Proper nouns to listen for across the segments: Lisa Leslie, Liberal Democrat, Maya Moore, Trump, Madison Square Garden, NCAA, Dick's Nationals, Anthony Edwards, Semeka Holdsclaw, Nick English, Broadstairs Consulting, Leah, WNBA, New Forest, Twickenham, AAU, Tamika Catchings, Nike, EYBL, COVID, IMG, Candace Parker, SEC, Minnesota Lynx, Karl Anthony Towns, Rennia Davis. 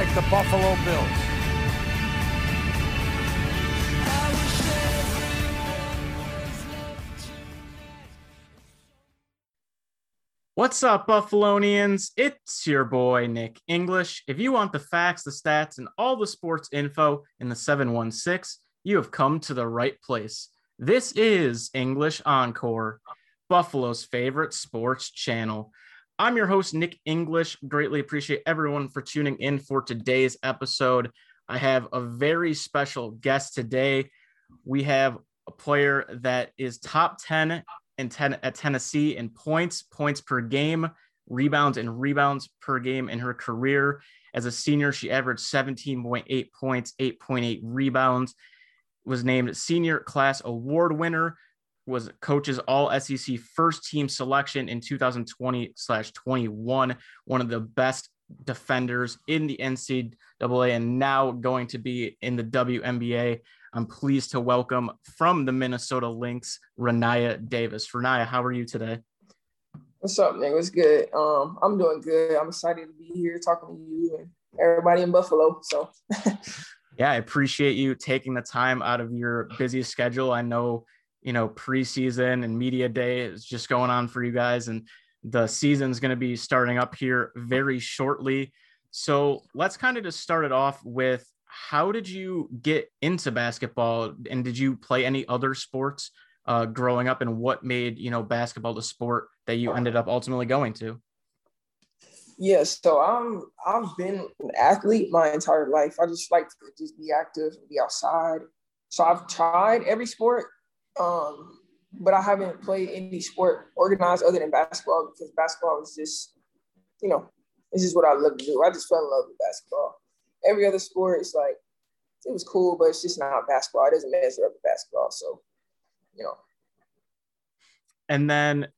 like the Buffalo Bills. What's up, Buffalonians? It's your boy, Nick English. If you want the facts, the stats, and all the sports info in the 716, you have come to the right place. This is English Encore, Buffalo's favorite sports channel. I'm your host, Nick English. Greatly appreciate everyone for tuning in for today's episode. I have a very special guest today. We have a player that is top 10 at Tennessee in points per game, rebounds per game in her career. As a senior, she averaged 17.8 points, 8.8 rebounds, was named Senior Class Award winner, was coaches all SEC first team selection in 2020/21, one of the best defenders in the NCAA and now going to be in the WNBA. I'm pleased to welcome from the Minnesota Lynx, Rennia Davis. Rennia, how are you today? What's up, Nick? What's good? I'm doing good. I'm excited to be here talking to you and everybody in Buffalo. So yeah, I appreciate you taking the time out of your busy schedule. I know preseason and media day is just going on for you guys, and the season's going to be starting up here very shortly. So let's kind of just start it off with, how did you get into basketball, and did you play any other sports growing up, and what made, basketball the sport that you ended up ultimately going to? Yeah, so I've been an athlete my entire life. I just like to just be active and be outside. So I've tried every sport. But I haven't played any sport organized other than basketball, because basketball is just, it's just what I love to do. I just fell in love with basketball. Every other sport is like, it was cool, but it's just not basketball. It doesn't measure up with basketball. So, And then,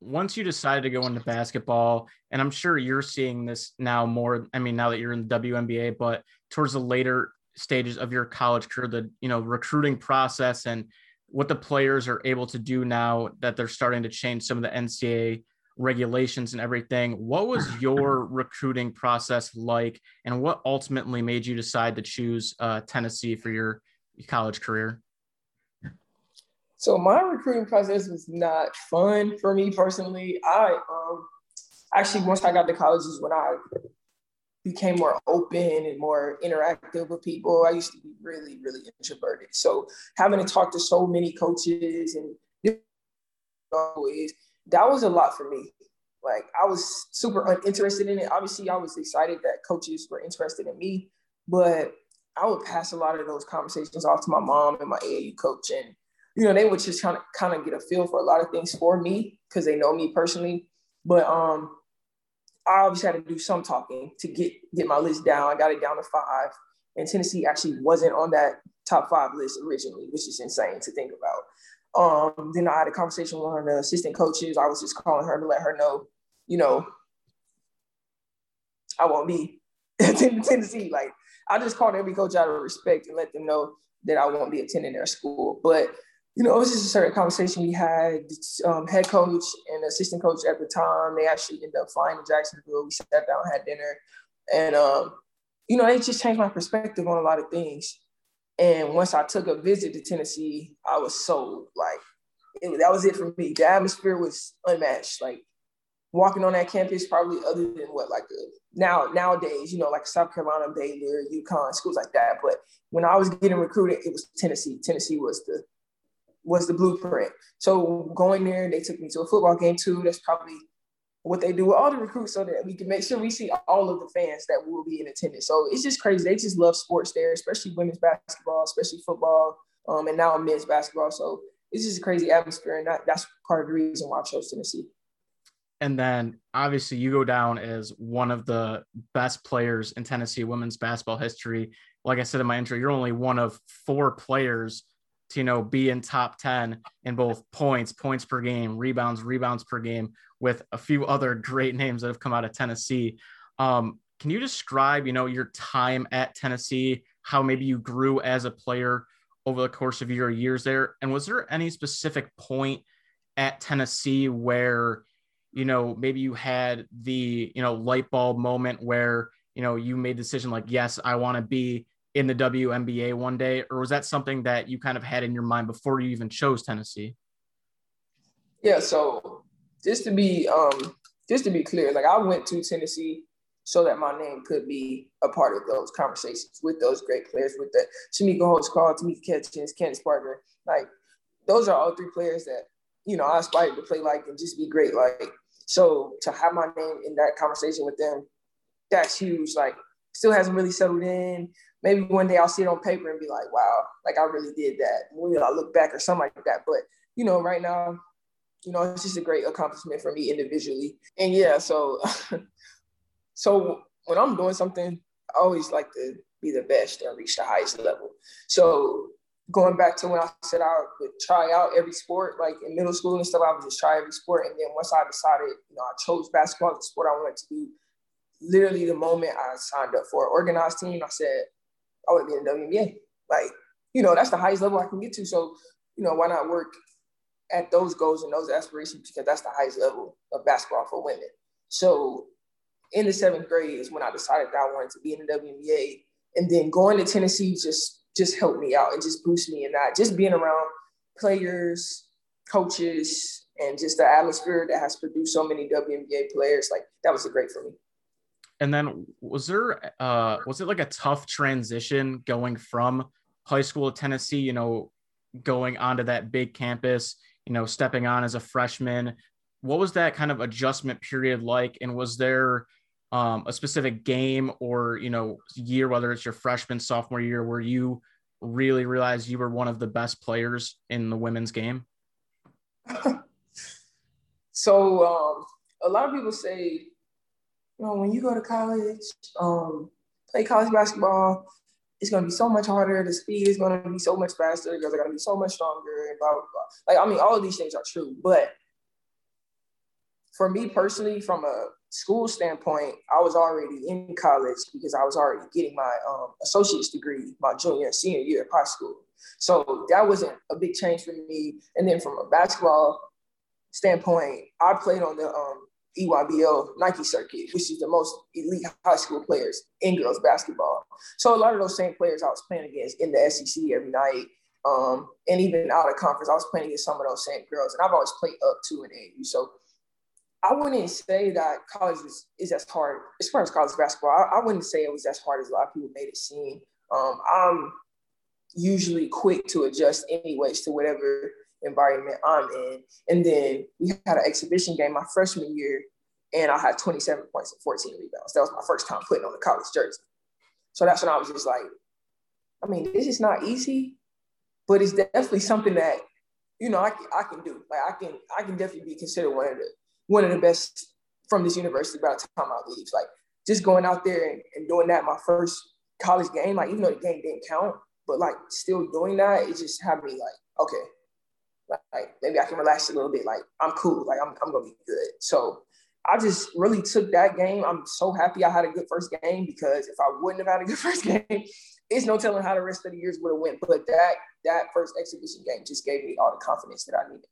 once you decided to go into basketball, and I'm sure you're seeing this now more, now that you're in the WNBA, but towards the later stages of your college career, the recruiting process and what the players are able to do now that they're starting to change some of the NCAA regulations and everything. What was your recruiting process like, and what ultimately made you decide to choose Tennessee for your college career? So my recruiting process was not fun for me personally. I actually, once I got to college is when I became more open and more interactive with people. I used to be really, really introverted. So having to talk to so many coaches and that was a lot for me. Like, I was super uninterested in it. Obviously, I was excited that coaches were interested in me, but I would pass a lot of those conversations off to my mom and my AAU coach. And, they would just kind of get a feel for a lot of things for me because they know me personally. But I obviously had to do some talking to get my list down. I got it down to 5, and Tennessee actually wasn't on that top 5 list originally, which is insane to think about. Then I had a conversation with one of the assistant coaches. I was just calling her to let her know, I won't be attending Tennessee. Like, I just called every coach out of respect and let them know that I won't be attending their school. But, it was just a certain conversation we had. Head coach and assistant coach at the time, they actually ended up flying to Jacksonville. We sat down, had dinner. And, they just changed my perspective on a lot of things. And once I took a visit to Tennessee, I was sold. Like, that was it for me. The atmosphere was unmatched. Like, walking on that campus, probably other than nowadays, like South Carolina, Baylor, UConn, schools like that. But when I was getting recruited, it was Tennessee. Tennessee was the blueprint. So going there, they took me to a football game too. That's probably what they do with all the recruits, so that we can make sure we see all of the fans that will be in attendance. So it's just crazy. They just love sports there, especially women's basketball, especially football, and now men's basketball. So it's just a crazy atmosphere, and that's part of the reason why I chose Tennessee. And then obviously you go down as one of the best players in Tennessee women's basketball history. Like I said in my intro, you're only one of 4 players to, be in top 10 in both points per game, rebounds per game, with a few other great names that have come out of Tennessee. Can you describe, your time at Tennessee, how maybe you grew as a player over the course of your years there? And was there any specific point at Tennessee where, maybe you had the, light bulb moment where you know, you made the decision like, yes, I want to be in the WNBA one day, or was that something that you kind of had in your mind before you even chose Tennessee? Yeah. So just to be clear, like I went to Tennessee so that my name could be a part of those conversations with those great players, with the Semeka Holdsclaw, Tamika Catchings, Candace Parker. Like, those are all three players that, you know, I aspired to play like and just be great. Like, so to have my name in that conversation with them, that's huge. Like, still hasn't really settled in. Maybe one day I'll see it on paper and be like, wow, like I really did that. Maybe I'll look back or something like that. But, you know, right now, you know, it's just a great accomplishment for me individually. And yeah, so... So when I'm doing something, I always like to be the best and reach the highest level. So going back to when I said I would try out every sport, like in middle school and stuff, I would just try every sport. And then once I decided, you know, I chose basketball, the sport I wanted to do, literally the moment I signed up for an organized team, I said, I want to be in the WNBA. Like, you know, that's the highest level I can get to. So, you know, why not work at those goals and those aspirations, because that's the highest level of basketball for women. So in the seventh grade is when I decided that I wanted to be in the WNBA. And then going to Tennessee just helped me out and just boosted me in that. Just being around players, coaches, and just the atmosphere that has produced so many WNBA players, like that was great for me. And then was there, was it like a tough transition going from high school to Tennessee, you know, going onto that big campus, you know, stepping on as a freshman? What was that kind of adjustment period like? And was there a specific game or, you know, year, whether it's your freshman, sophomore year, where you really realized you were one of the best players in the women's game? So a lot of people say, you know, when you go to college, play college basketball, it's going to be so much harder. The speed is going to be so much faster. Girls are going to be so much stronger and blah, blah, blah. Like, I mean, all of these things are true, but for me personally, from a school standpoint, I was already in college because I was already getting my associate's degree my junior and senior year of high school. So that wasn't a big change for me. And then from a basketball standpoint, I played on the EYBL Nike circuit, which is the most elite high school players in girls basketball. So a lot of those same players I was playing against in the SEC every night. And even out of conference, I was playing against some of those same girls. And I've always played up to an AU. So I wouldn't say that college is as hard as far as college basketball. I wouldn't say it was as hard as a lot of people made it seem. I'm usually quick to adjust anyways to whatever environment I'm in. And then we had an exhibition game my freshman year, and I had 27 points and 14 rebounds. That was my first time putting on a college jersey. So that's when I was just like, I mean, this is not easy, but it's definitely something that, you know, I can do. Like I can definitely be considered one of the best from this university by the time I leave. Like, just going out there and doing that my first college game, like, even though the game didn't count, but, like, still doing that, it just had me, like, okay, like, maybe I can relax a little bit. Like, I'm cool. Like, I'm going to be good. So I just really took that game. I'm so happy I had a good first game, because if I wouldn't have had a good first game, it's no telling how the rest of the years would have went. But that first exhibition game just gave me all the confidence that I needed.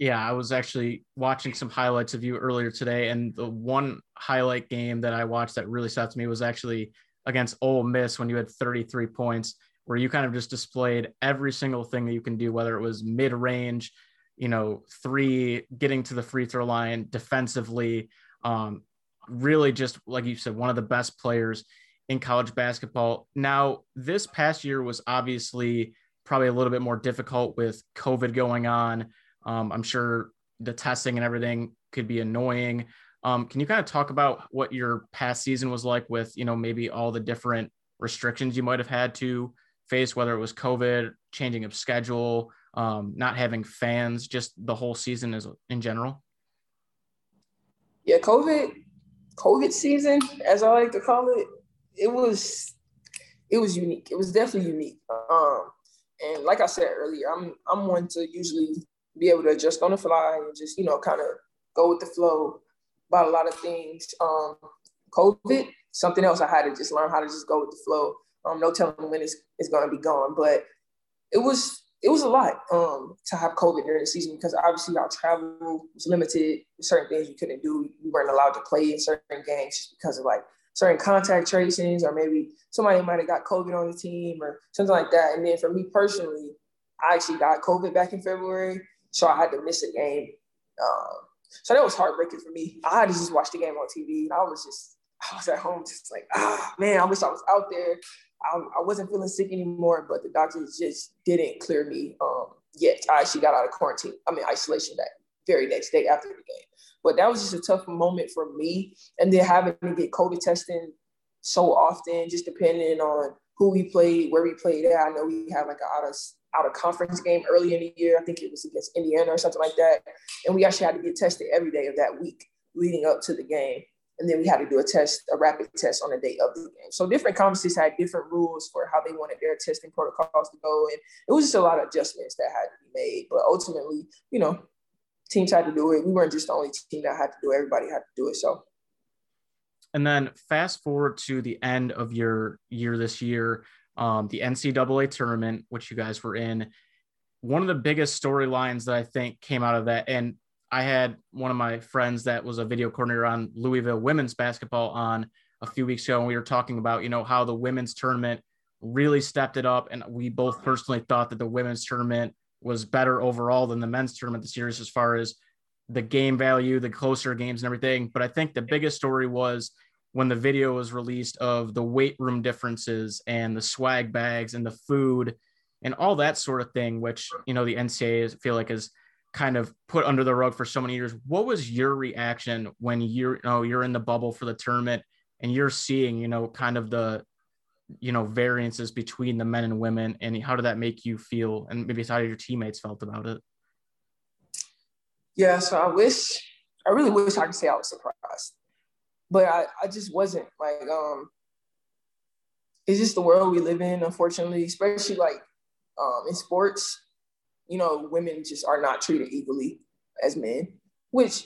Yeah, I was actually watching some highlights of you earlier today, and the one highlight game that I watched that really stuck to me was actually against Ole Miss when you had 33 points, where you kind of just displayed every single thing that you can do, whether it was mid-range, you know, three, getting to the free throw line defensively, really just, like you said, one of the best players in college basketball. Now, this past year was obviously probably a little bit more difficult with COVID going on. I'm sure the testing and everything could be annoying. Can you kind of talk about what your past season was like with, you know, maybe all the different restrictions you might have had to face, whether it was COVID, changing of schedule, not having fans, just the whole season as in general? Yeah, COVID season, as I like to call it, it was unique. It was definitely unique. And like I said earlier, I'm one to usually be able to adjust on the fly and just, you know, kind of go with the flow about a lot of things. COVID, something else I had to just learn how to just go with the flow. No telling when it's going to be gone, but it was a lot to have COVID during the season, because obviously our travel was limited. Certain things you couldn't do. We weren't allowed to play in certain games just because of, like, certain contact tracings, or maybe somebody might have got COVID on the team or something like that. And then for me personally, I actually got COVID back in February, so I had to miss a game. So that was heartbreaking for me. I had to just watch the game on TV. I was at home just like, man, I wish I was out there. I wasn't feeling sick anymore, but the doctors just didn't clear me yet. I actually got out of isolation that very next day after the game. But that was just a tough moment for me. And then having to get COVID testing so often, just depending on who we played, where we played at. I know we had like an out of conference game early in the year. I think it was against Indiana or something like that. And we actually had to get tested every day of that week leading up to the game. And then we had to do a rapid test on the day of the game. So different conferences had different rules for how they wanted their testing protocols to go. And it was just a lot of adjustments that had to be made. But ultimately, you know, teams had to do it. We weren't just the only team that had to do it. Everybody had to do it. So. And then fast forward to the end of your year this year, the NCAA tournament, which you guys were in. One of the biggest storylines that I think came out of that, and I had one of my friends that was a video coordinator on Louisville women's basketball on a few weeks ago, and we were talking about, you know, how the women's tournament really stepped it up. And we both personally thought that the women's tournament was better overall than the men's tournament this year as far as the game value, the closer games and everything. But I think the biggest story was when the video was released of the weight room differences and the swag bags and the food and all that sort of thing, which, you know, the NCAA, I feel like, is kind of put under the rug for so many years. What was your reaction when you're in the bubble for the tournament and you're seeing, you know, kind of the, you know, variances between the men and women, and how did that make you feel? And maybe it's how your teammates felt about it. Yeah. So I really wish I could say I was surprised, but I just wasn't. Like, it's just the world we live in, unfortunately, especially like in sports. You know, women just are not treated equally as men, which,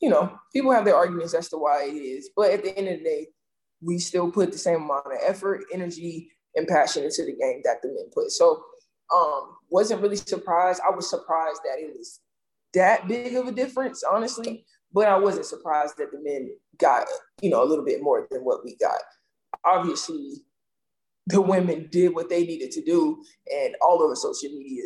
you know, people have their arguments as to why it is. But at the end of the day, we still put the same amount of effort, energy, and passion into the game that the men put. So wasn't really surprised. I was surprised that it was that big of a difference, honestly. But I wasn't surprised that the men got, you know, a little bit more than what we got. Obviously, the women did what they needed to do, and all over social media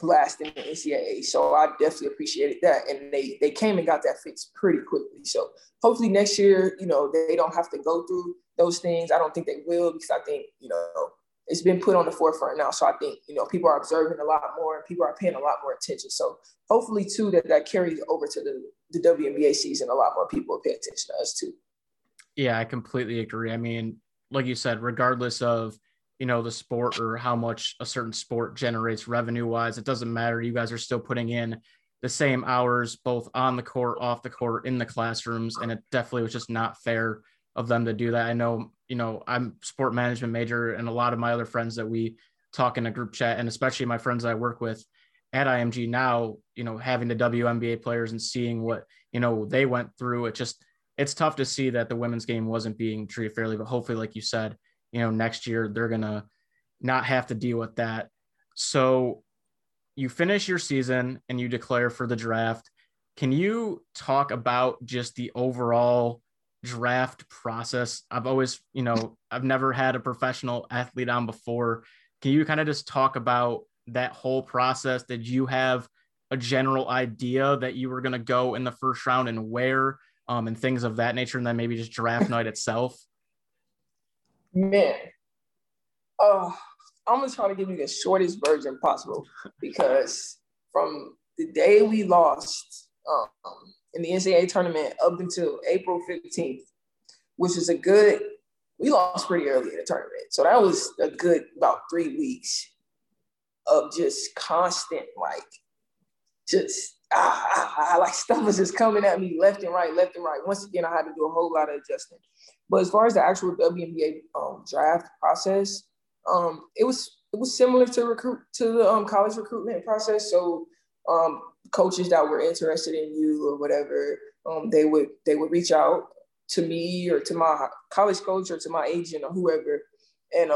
blasting the NCAA. So I definitely appreciated that. And they came and got that fixed pretty quickly. So hopefully next year, you know, they don't have to go through those things. I don't think they will, because I think, you know, it's been put on the forefront now. So I think, you know, people are observing a lot more and people are paying a lot more attention. So hopefully too, that carries over to the WNBA season. A lot more people pay attention to us too. Yeah, I completely agree. I mean, like you said, regardless of, you know, the sport or how much a certain sport generates revenue wise, it doesn't matter. You guys are still putting in the same hours, both on the court, off the court, in the classrooms. And it definitely was just not fair of them to do that. I know, you know, I'm sport management major, and a lot of my other friends that we talk in a group chat, and especially my friends I work with at IMG now, you know, having the WNBA players and seeing what, you know, they went through, it's tough to see that the women's game wasn't being treated fairly. But hopefully, like you said, you know, next year they're going to not have to deal with that. So you finish your season and you declare for the draft. Can you talk about just the overall draft process? I've always, you know, I've never had a professional athlete on before. Can you kind of just talk about that whole process? Did you have a general idea that you were going to go in the first round, and where, and things of that nature, and then maybe just draft night itself? Man, I'm going to try to give you the shortest version possible, because from the day we lost in the NCAA tournament up until April 15th, which is we lost pretty early in the tournament. So that was a good about 3 weeks of just constant, stuff was just coming at me left and right. Once again, I had to do a whole lot of adjusting. But as far as the actual WNBA draft process, it was similar to the college recruitment process. So coaches that were interested in you or whatever, they would reach out to me or to my college coach or to my agent or whoever, and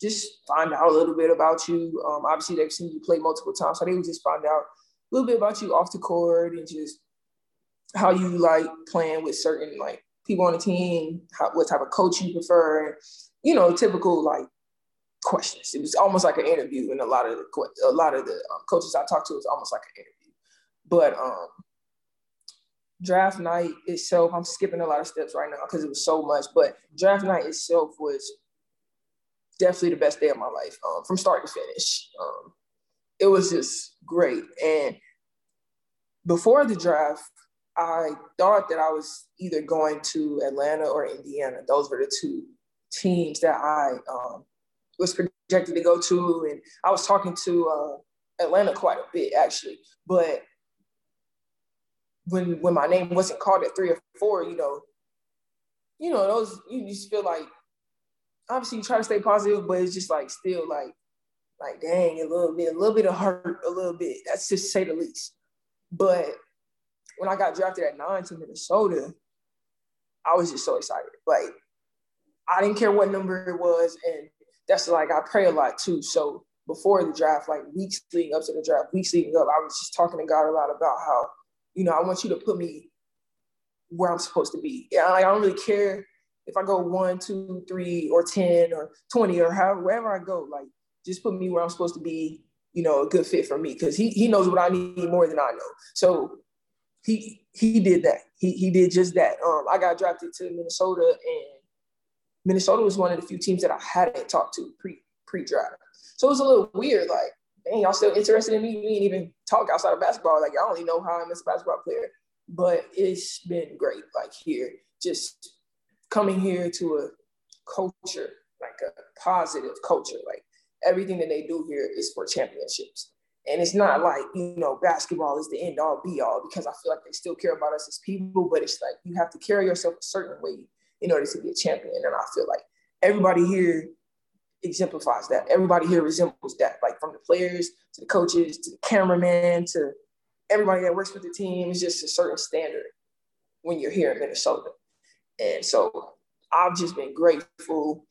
just find out a little bit about you. Obviously, they've seen you play multiple times, so they would just find out a little bit about you off the court and just how you like playing with certain like people on the team, what type of coach you prefer, you know, typical like questions. It was almost like an interview, and a lot of the coaches I talked to, it was almost like an interview. But draft night itself, I'm skipping a lot of steps right now because it was so much, but draft night itself was definitely the best day of my life, from start to finish. It was just great. And before the draft, I thought that I was either going to Atlanta or Indiana. Those were the two teams that I was projected to go to. And I was talking to Atlanta quite a bit, actually. But when my name wasn't called at 3 or 4, you know, those, you just feel like, obviously you try to stay positive, but it's just like still like, dang, a little bit of hurt, a little bit. That's just to say the least. But when I got drafted at 9 to Minnesota, I was just so excited. Like, I didn't care what number it was. And that's like, I pray a lot too. So before the draft, like weeks leading up to the draft, I was just talking to God a lot about how, you know, I want you to put me where I'm supposed to be. Yeah, like, I don't really care if I go 1, 2, 3, or 10 or 20 or however, wherever I go, like just put me where I'm supposed to be, you know, a good fit for me. Cause he knows what I need more than I know. So he did that. He did just that. I got drafted to Minnesota, and Minnesota was one of the few teams that I hadn't talked to pre-draft. So it was a little weird, like, dang, y'all still interested in me? We didn't even talk outside of basketball. Like, y'all only know how I'm as a basketball player. But it's been great, like here, just coming here to a culture, like a positive culture. Like everything that they do here is for championships. And it's not like, you know, basketball is the end all be all, because I feel like they still care about us as people, but it's like you have to carry yourself a certain way in order to be a champion. And I feel like everybody here exemplifies that. Everybody here resembles that, like from the players to the coaches to the cameraman to everybody that works with the team. It's just a certain standard when you're here in Minnesota. And so I've just been grateful.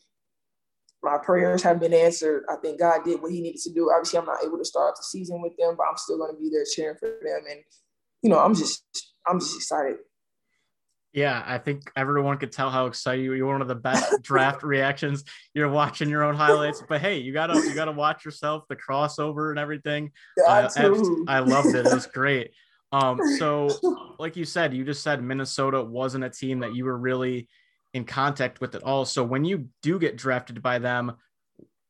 My prayers have been answered. I think God did what he needed to do. Obviously, I'm not able to start the season with them, but I'm still going to be there cheering for them. And, you know, I'm just excited. Yeah, I think everyone could tell how excited you are. You're one of the best draft reactions. You're watching your own highlights, but hey, you gotta watch yourself, the crossover and everything. I loved it. It was great. So like you just said Minnesota wasn't a team that you were really in contact with at all. So when you do get drafted by them,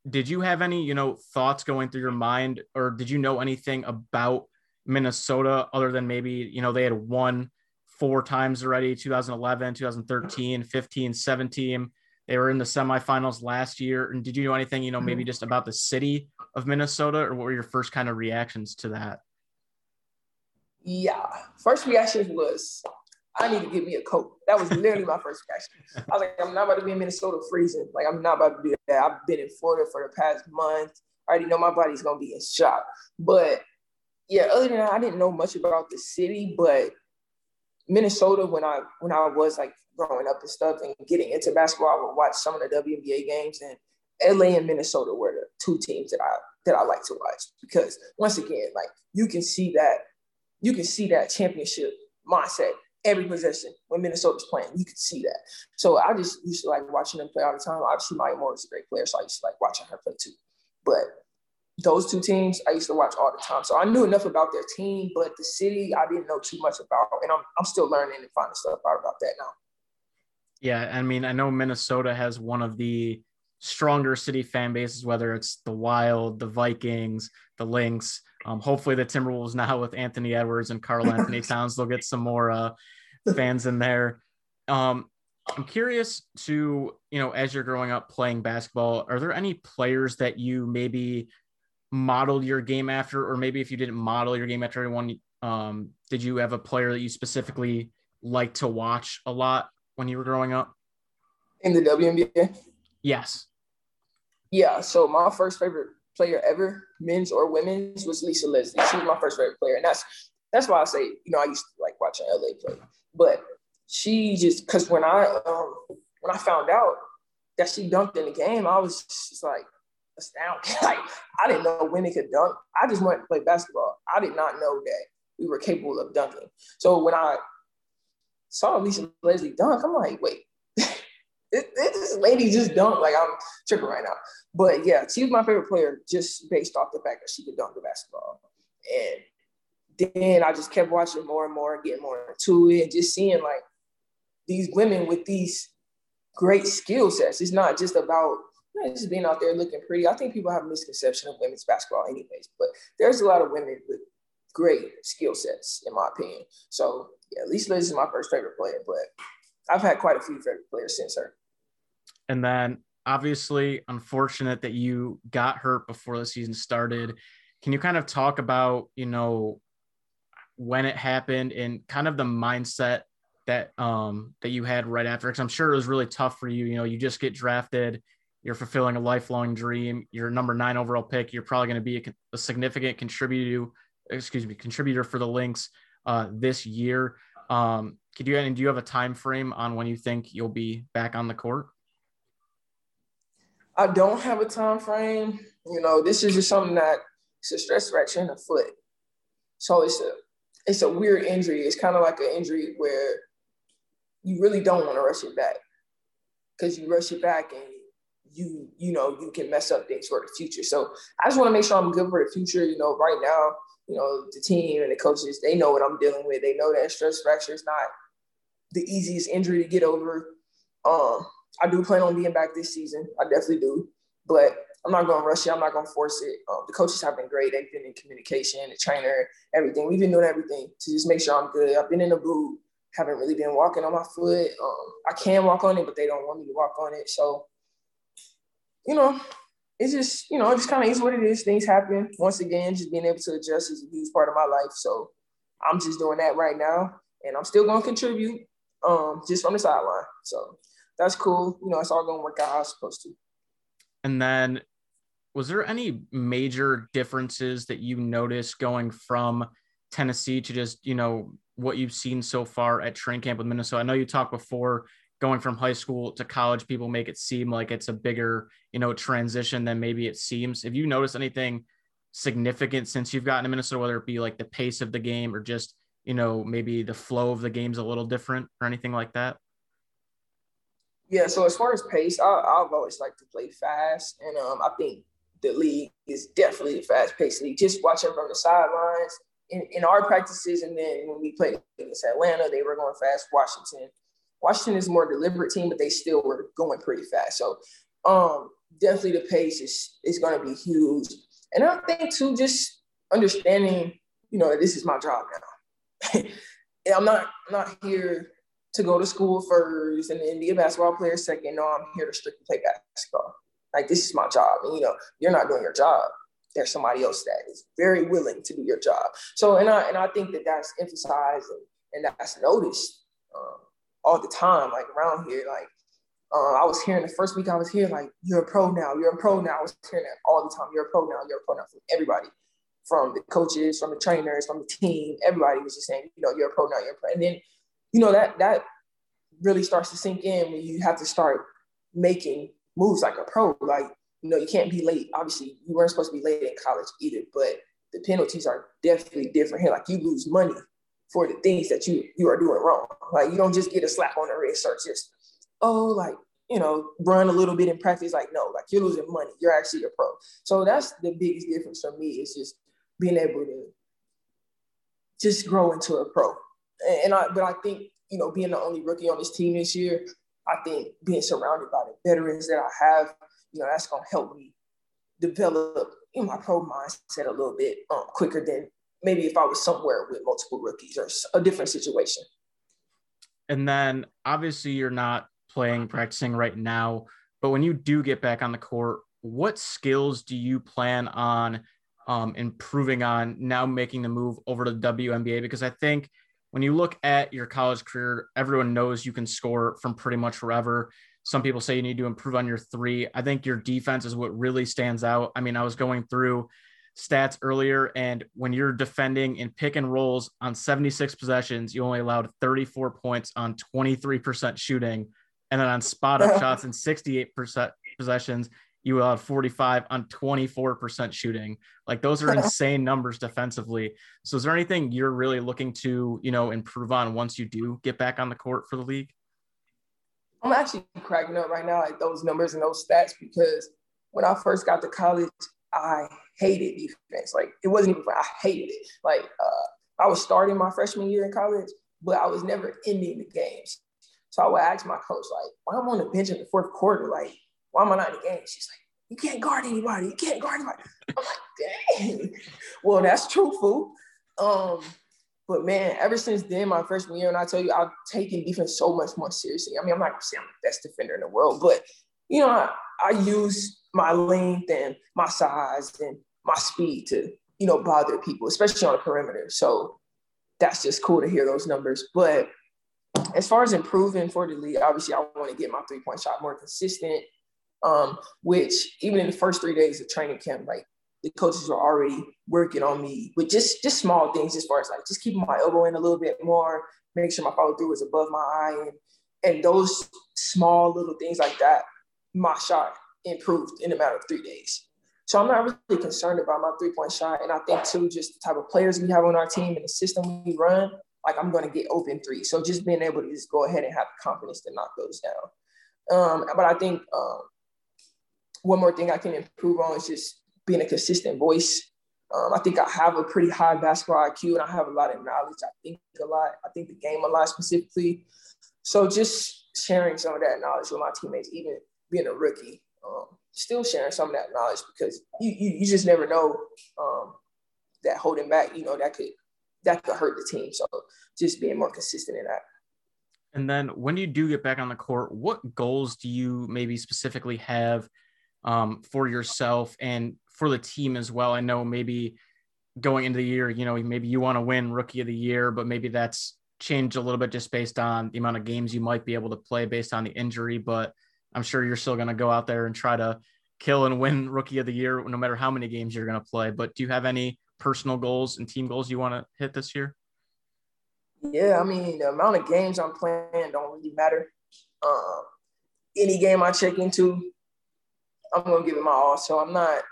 did you have any, you know, thoughts going through your mind, or did you know anything about Minnesota other than maybe, you know, they had won 4 times already, 2011, 2013, 15, 17. They were in the semifinals last year. And did you know anything, you know, maybe just about the city of Minnesota, or what were your first kind of reactions to that? Yeah. First reaction was, I need to give me a coat. That was literally my first reaction. I was like, I'm not about to be in Minnesota freezing. Like, I'm not about to do that. I've been in Florida for the past month. I already know my body's going to be in shock. But yeah, other than that, I didn't know much about the city, but Minnesota, when I was like growing up and stuff and getting into basketball, I would watch some of the WNBA games, and LA and Minnesota were the two teams that I like to watch, because once again, like you can see that championship mindset every possession when Minnesota's playing. You can see that. So I just used to like watching them play all the time. Obviously, Maya Moore is a great player, so I used to like watching her play too. But those two teams I used to watch all the time. So I knew enough about their team, but the city I didn't know too much about. And I'm still learning and finding stuff out about that now. Yeah, I mean, I know Minnesota has one of the stronger city fan bases, whether it's the Wild, the Vikings, the Lynx, hopefully the Timberwolves now with Anthony Edwards and Karl Anthony Towns, they'll get some more fans in there. I'm curious to, you know, as you're growing up playing basketball, are there any players that you maybe modeled your game after, or maybe if you didn't model your game after anyone, did you have a player that you specifically liked to watch a lot when you were growing up? In the WNBA? Yes. Yeah, so my first favorite player ever, men's or women's, was Lisa Leslie. She was my first favorite player, and that's why I say, you know, I used to like watching LA play. But she just, because when I found out that she dunked in the game, I was just like, astounded. Like, I didn't know women could dunk. I just wanted to play basketball. I did not know that we were capable of dunking. So when I saw Lisa Leslie dunk. I'm like, wait, this lady just dunked. Like, I'm tripping right now. But yeah, she was my favorite player just based off the fact that she could dunk the basketball. And then I just kept watching more and more, getting more into it, and just seeing like these women with these great skill sets. It's not just about just being out there looking pretty. I think people have a misconception of women's basketball anyways, but there's a lot of women with great skill sets, in my opinion. So yeah, Lisa Liz is my first favorite player, but I've had quite a few favorite players since her. And then obviously unfortunate that you got hurt before the season started. Can you kind of talk about, you know, when it happened and kind of the mindset that that you had right after? Because I'm sure it was really tough for you. You know, you just get drafted. You're fulfilling a lifelong dream. You're number 9 overall pick. You're probably going to be a significant contributor for the Lynx this year. Do you have a time frame on when you think you'll be back on the court? I don't have a time frame. You know, this is just something that it's a stress fracture in the foot. So it's a weird injury. It's kind of like an injury where you really don't want to rush it back, because you rush it back and you know, you can mess up things for the future. So I just want to make sure I'm good for the future. You know, right now, you know, the team and the coaches, they know what I'm dealing with. They know that stress fracture is not the easiest injury to get over. I do plan on being back this season. I definitely do. But I'm not going to rush it. I'm not going to force it. The coaches have been great. They've been in communication, the trainer, everything. We've been doing everything to just make sure I'm good. I've been in the boot. Haven't really been walking on my foot. I can walk on it, but they don't want me to walk on it. So, you know, it's just, you know, it just kind of is what it is. Things happen. Once again, just being able to adjust is a huge part of my life. So I'm just doing that right now. And I'm still going to contribute just from the sideline. So that's cool. You know, it's all going to work out how it's supposed to. And then was there any major differences that you noticed going from Tennessee to just, you know, what you've seen so far at training camp with Minnesota? I know you talked before going from high school to college, people make it seem like it's a bigger, you know, transition than maybe it seems. Have you noticed anything significant since you've gotten to Minnesota, whether it be like the pace of the game or just, you know, maybe the flow of the game's a little different or anything like that? Yeah, so as far as pace, I've always liked to play fast, and I think the league is definitely a fast-paced league. Just watching from the sidelines, in our practices, and then when we played against Atlanta, they were going fast. Washington is a more deliberate team, but they still were going pretty fast. So definitely the pace is going to be huge. And I think, too, just understanding, you know, that this is my job now. I'm not here to go to school first and then be a basketball player second. No, I'm here to strictly play basketball. Like, this is my job. And, you know, you're not doing your job. There's somebody else that is very willing to do your job. So, and I think that that's emphasized and that's noticed all the time, like, around here. Like, I was hearing the first week I was here, like, you're a pro now, you're a pro now. I was hearing that all the time. You're a pro now, you're a pro now, from everybody. From the coaches, from the trainers, from the team, everybody was just saying, you know, you're a pro now, you're a pro. And then, you know, that really starts to sink in when you have to start making moves like a pro. Like, you know, you can't be late. Obviously, you weren't supposed to be late in college either, but the penalties are definitely different here. Like, you lose money for the things that you are doing wrong. Like, you don't just get a slap on the wrist or just, oh, like, you know, run a little bit in practice. Like, no, like, you're losing money. You're actually a pro. So that's the biggest difference for me, is just being able to just grow into a pro. But I think, you know, being the only rookie on this team this year, I think being surrounded by the veterans that I have, you know, that's going to help me develop, you know, my pro mindset a little bit quicker than maybe if I was somewhere with multiple rookies or a different situation. And then obviously you're not practicing right now, but when you do get back on the court, what skills do you plan on improving on now, making the move over to the WNBA? Because I think when you look at your college career, everyone knows you can score from pretty much wherever. Some people say you need to improve on your three. I think your defense is what really stands out. I mean, I was going through stats earlier, and when you're defending in pick and rolls on 76 possessions, you only allowed 34 points on 23% shooting. And then on spot up shots in 68% possessions, you allowed 45 on 24% shooting. Like, those are insane numbers defensively. So is there anything you're really looking to, you know, improve on once you do get back on the court for the league? I'm actually cracking up right now, like those numbers and those stats, because when I first got to college, I hated defense. Like, it wasn't even fun. I hated it. Like, I was starting my freshman year in college, but I was never ending the games. So I would ask my coach, like, why am I on the bench in the fourth quarter? Like, why am I not in the game? She's like, you can't guard anybody. You can't guard anybody. I'm like, dang. Well, that's true, fool. But, man, ever since then, my freshman year, and I tell you, I've taken defense so much more seriously. I mean, I'm not going to say I'm the best defender in the world, but, you know, I use my length and my size and my speed to, you know, bother people, especially on the perimeter. So that's just cool to hear those numbers. But as far as improving for the league, obviously I want to get my three-point shot more consistent, which even in the first 3 days of training camp, like, the coaches were already working on me with just small things, as far as like just keeping my elbow in a little bit more, make sure my follow through is above my eye, and those small little things like that, my shot improved in a matter of 3 days. So I'm not really concerned about my three-point shot. And I think too, just the type of players we have on our team and the system we run, like, I'm going to get open three. So just being able to just go ahead and have the confidence to knock those down. But I think one more thing I can improve on is just being a consistent voice. I think I have a pretty high basketball IQ, and I have a lot of knowledge. I think a lot. I think the game a lot specifically. So just sharing some of that knowledge with my teammates, even being a rookie, still sharing some of that knowledge, because you just never know that holding back, you know, that could hurt the team. So just being more consistent in that. And then when you do get back on the court, what goals do you maybe specifically have for yourself and for the team as well? I know maybe going into the year, you know, maybe you want to win Rookie of the Year, but maybe that's changed a little bit just based on the amount of games you might be able to play based on the injury. But I'm sure you're still going to go out there and try to kill and win Rookie of the Year, no matter how many games you're going to play. But do you have any personal goals and team goals you want to hit this year? Yeah, I mean, the amount of games I'm playing don't really matter. Any game I check into, I'm going to give it my all. So I'm not,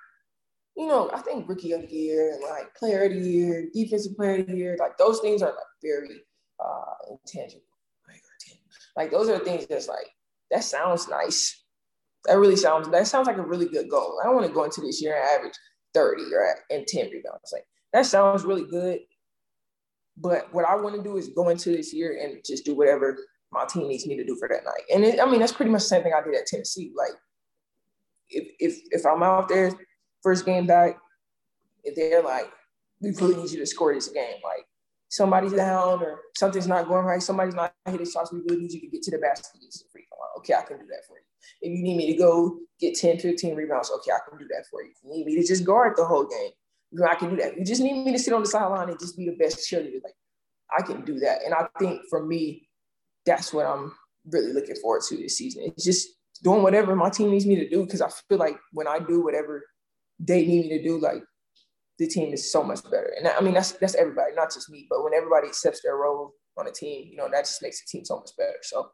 you know, I think Rookie of the Year and like Player of the Year, Defensive Player of the Year, like those things are like very intangible. Like those are things that's like, that sounds nice. That sounds like a really good goal. I don't want to go into this year and average 30 and 10 rebounds. Like, that sounds really good. But what I want to do is go into this year and just do whatever my teammates need to do for that night. And I mean, that's pretty much the same thing I did at Tennessee. Like, if I'm out there first game back, if they're like, we really need you to score this game, like somebody's down or something's not going right, somebody's not hitting shots, we really need you to get to the basket. Okay, I can do that for you. If you need me to go get 10, 15 rebounds, okay, I can do that for you. If you need me to just guard the whole game, you know, I can do that. You just need me to sit on the sideline and just be the best cheerleader. Like, I can do that. And I think for me, that's what I'm really looking forward to this season. It's just doing whatever my team needs me to do, because I feel like when I do whatever they need me to do, like, the team is so much better. And I mean, that's everybody, not just me, but when everybody accepts their role on a team, you know, that just makes the team so much better. So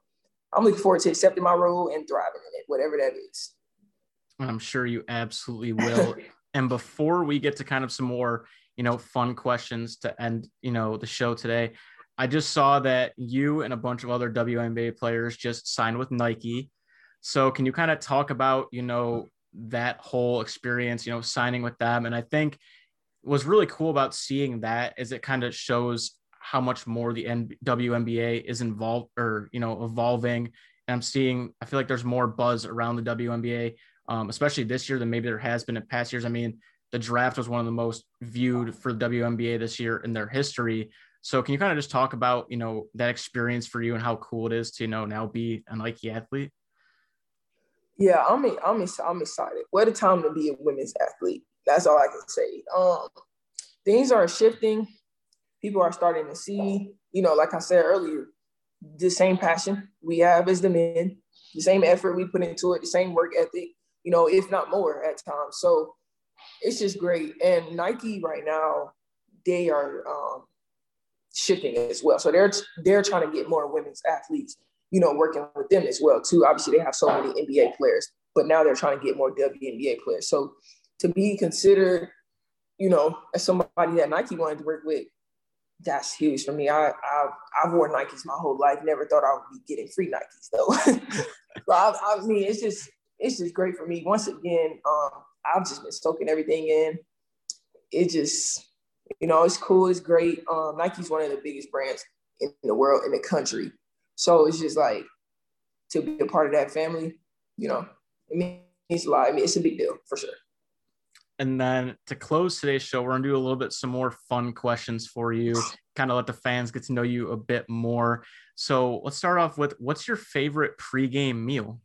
I'm looking forward to accepting my role and thriving in it, whatever that is. And I'm sure you absolutely will. And before we get to kind of some more, you know, fun questions to end, you know, the show today, I just saw that you and a bunch of other WNBA players just signed with Nike. So can you kind of talk about, you know, that whole experience, you know, signing with them? And I think what's really cool about seeing that is it kind of shows how much more the WNBA is involved, or, you know, evolving. And I feel like there's more buzz around the WNBA, especially this year than maybe there has been in past years. I mean, the draft was one of the most viewed for the WNBA this year in their history. So can you kind of just talk about, you know, that experience for you and how cool it is to, you know, now be a Nike athlete? Yeah, I'm excited. What a time to be a women's athlete. That's all I can say. Things are shifting. People are starting to see, you know, like I said earlier, the same passion we have as the men, the same effort we put into it, the same work ethic, you know, if not more at times. So it's just great. And Nike right now, they are shifting as well. So they're trying to get more women's athletes, you know, working with them as well too. Obviously, they have so many NBA players but now they're trying to get more WNBA players. So to be considered, you know, as somebody that Nike wanted to work with, that's huge for me. I've worn Nikes my whole life. Never thought I would be getting free Nikes though. So I mean, it's just great for me. Once again, I've just been soaking everything in. It just, you know, it's cool. It's great. Nike's one of the biggest brands in the world, in the country. So it's just like, to be a part of that family, you know, it means a lot. I mean, it's a big deal for sure. And then to close today's show, we're going to do a little bit, some more fun questions for you, kind of let the fans get to know you a bit more. So let's start off with, what's your favorite pregame meal?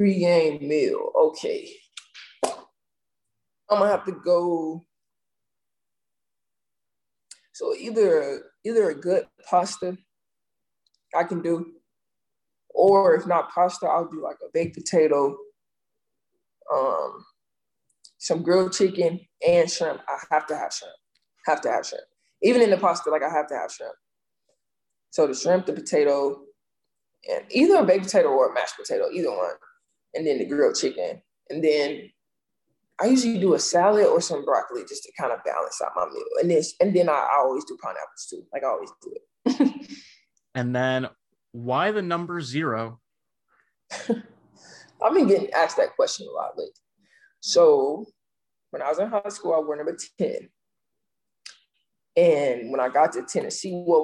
Pregame meal. Okay. I'm going to have to go. So either a good pasta I can do, or if not pasta, I'll do like a baked potato, some grilled chicken and shrimp. I have to have shrimp. Even in the pasta, like I have to have shrimp. So the shrimp, the potato, and either a baked potato or a mashed potato, either one. And then the grilled chicken. And then I usually do a salad or some broccoli just to kind of balance out my meal. And then I always do pineapples too. Like I always do it. And then why the number 0? I've been getting asked that question a lot lately. So when I was in high school, I wore number 10. And when I got to Tennessee, well,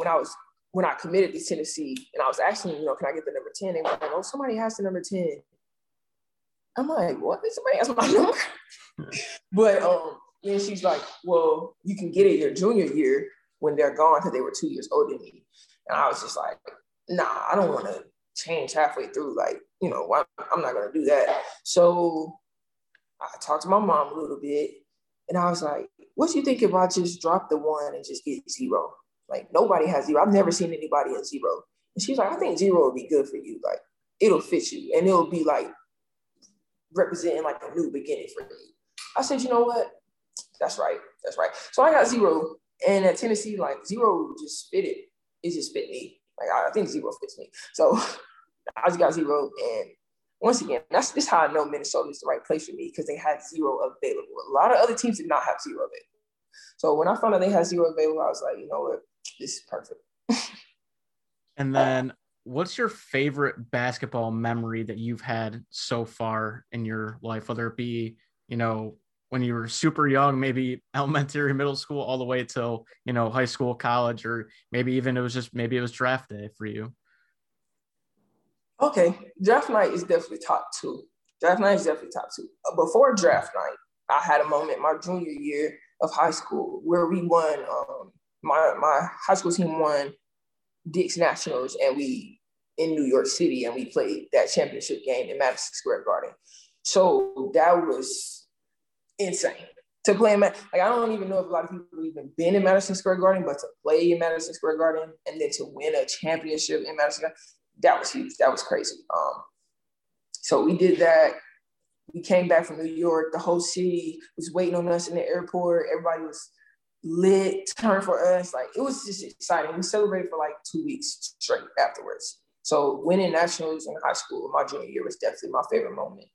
when I committed to Tennessee and I was asking, you know, can I get the number 10? They were like, oh, somebody has the number 10. I'm like, what? Somebody has my number? But then she's like, well, you can get it your junior year when they're gone, because they were 2 years older than me. And I was just like, nah, I don't want to change halfway through. Like, you know, I'm not going to do that. So I talked to my mom a little bit and I was like, what do you think if I just drop the 1 and just get 0? Like, nobody has 0. I've never seen anybody at 0. And she was like, I think 0 will be good for you. Like, it'll fit you. And it'll be like representing like a new beginning for me. I said, you know what? That's right. So I got 0. And at Tennessee, like 0 just fit it. It just fit me. Like, I think 0 fits me. So I just got 0. And once again, that's how I know Minnesota is the right place for me, because they had 0 available. A lot of other teams did not have 0 available. So when I found out they had 0 available, I was like, you know what? This is perfect. And then what's your favorite basketball memory that you've had so far in your life, whether it be, you know, when you were super young, maybe elementary, middle school, all the way till, you know, high school, college, or maybe it was draft day for you? Okay. Draft night is definitely top two. Before draft night, I had a moment my junior year of high school where we won, my high school team won Dick's Nationals, and we in New York City, and we played that championship game in Madison Square Garden. So that was insane to play in. Like, I don't even know if a lot of people have even been in Madison Square Garden, but to play in Madison Square Garden and then to win a championship in Madison Square, that was huge. That was crazy. So we did that. We came back from New York. The whole city was waiting on us in the airport. Everybody was lit, turned for us. Like, it was just exciting. We celebrated for like 2 weeks straight afterwards. So winning nationals in high school my junior year was definitely my favorite moment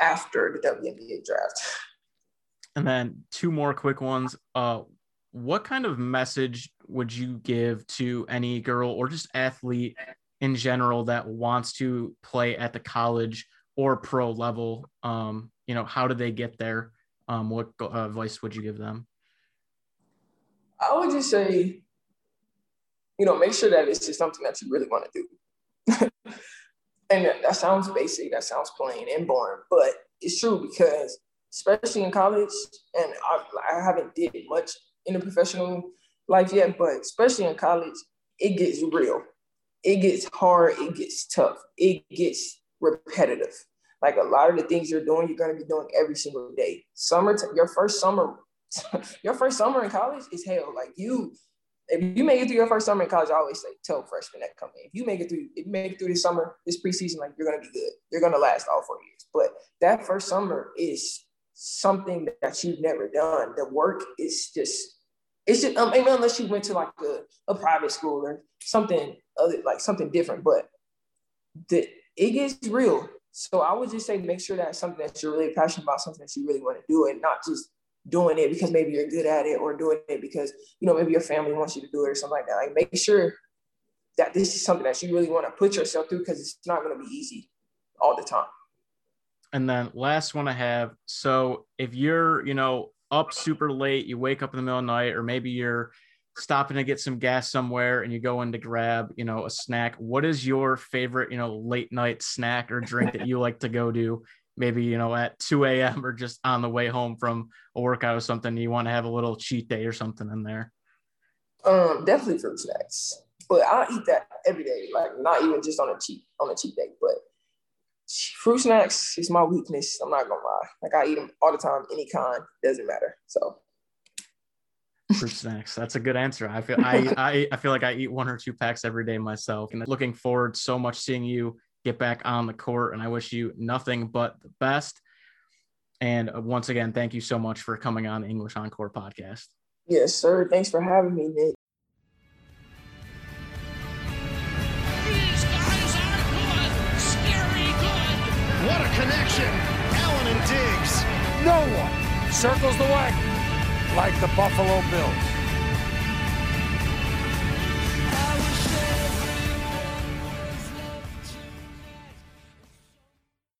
after the WNBA draft. And then 2 more quick ones. What kind of message would you give to any girl or just athlete in general that wants to play at the college or pro level? You know, how do they get there? What advice would you give them? I would just say, you know, make sure that it's just something that you really want to do. And that sounds basic. That sounds plain and boring, but it's true, because especially in college, and I haven't did much in the professional life yet, but especially in college, it gets real. It gets hard. It gets tough. It gets repetitive. Like, a lot of the things you're doing, you're going to be doing every single day. Your first summer in college is hell. Like, if you make it through your first summer in college, I always say, tell freshmen that come in, if you make it through this summer, this preseason, like, you're going to be good. You're going to last all 4 years. But that first summer is something that you've never done. The work is just even unless you went to like a private school or something different, but it gets real. So I would just say make sure that's something that you're really passionate about, something that you really want to do, and not just doing it because maybe you're good at it or doing it because, you know, maybe your family wants you to do it or something like that. Like, make sure that this is something that you really want to put yourself through, because it's not going to be easy all the time. And then last one I have. So if you're, you know, up super late, you wake up in the middle of the night, or maybe you're stopping to get some gas somewhere and you go in to grab, you know, a snack, what is your favorite, you know, late night snack or drink that you like to go do? Maybe, you know, at 2 a.m. or just on the way home from a workout or something, you want to have a little cheat day or something in there? Definitely fruit snacks. But I eat that every day, like not even just on a cheat day. But fruit snacks is my weakness. I'm not going to lie. Like, I eat them all the time, any kind, doesn't matter. So fruit snacks. That's a good answer. I feel I feel like I eat 1 or 2 packs every day myself. And looking forward so much seeing you get back on the court, and I wish you nothing but the best. And once again, thank you so much for coming on the English Encore podcast. Yes, sir. Thanks for having me, Nick. These guys are good. Scary good. What a connection. Allen and Diggs. No one circles the wagon like the Buffalo Bills.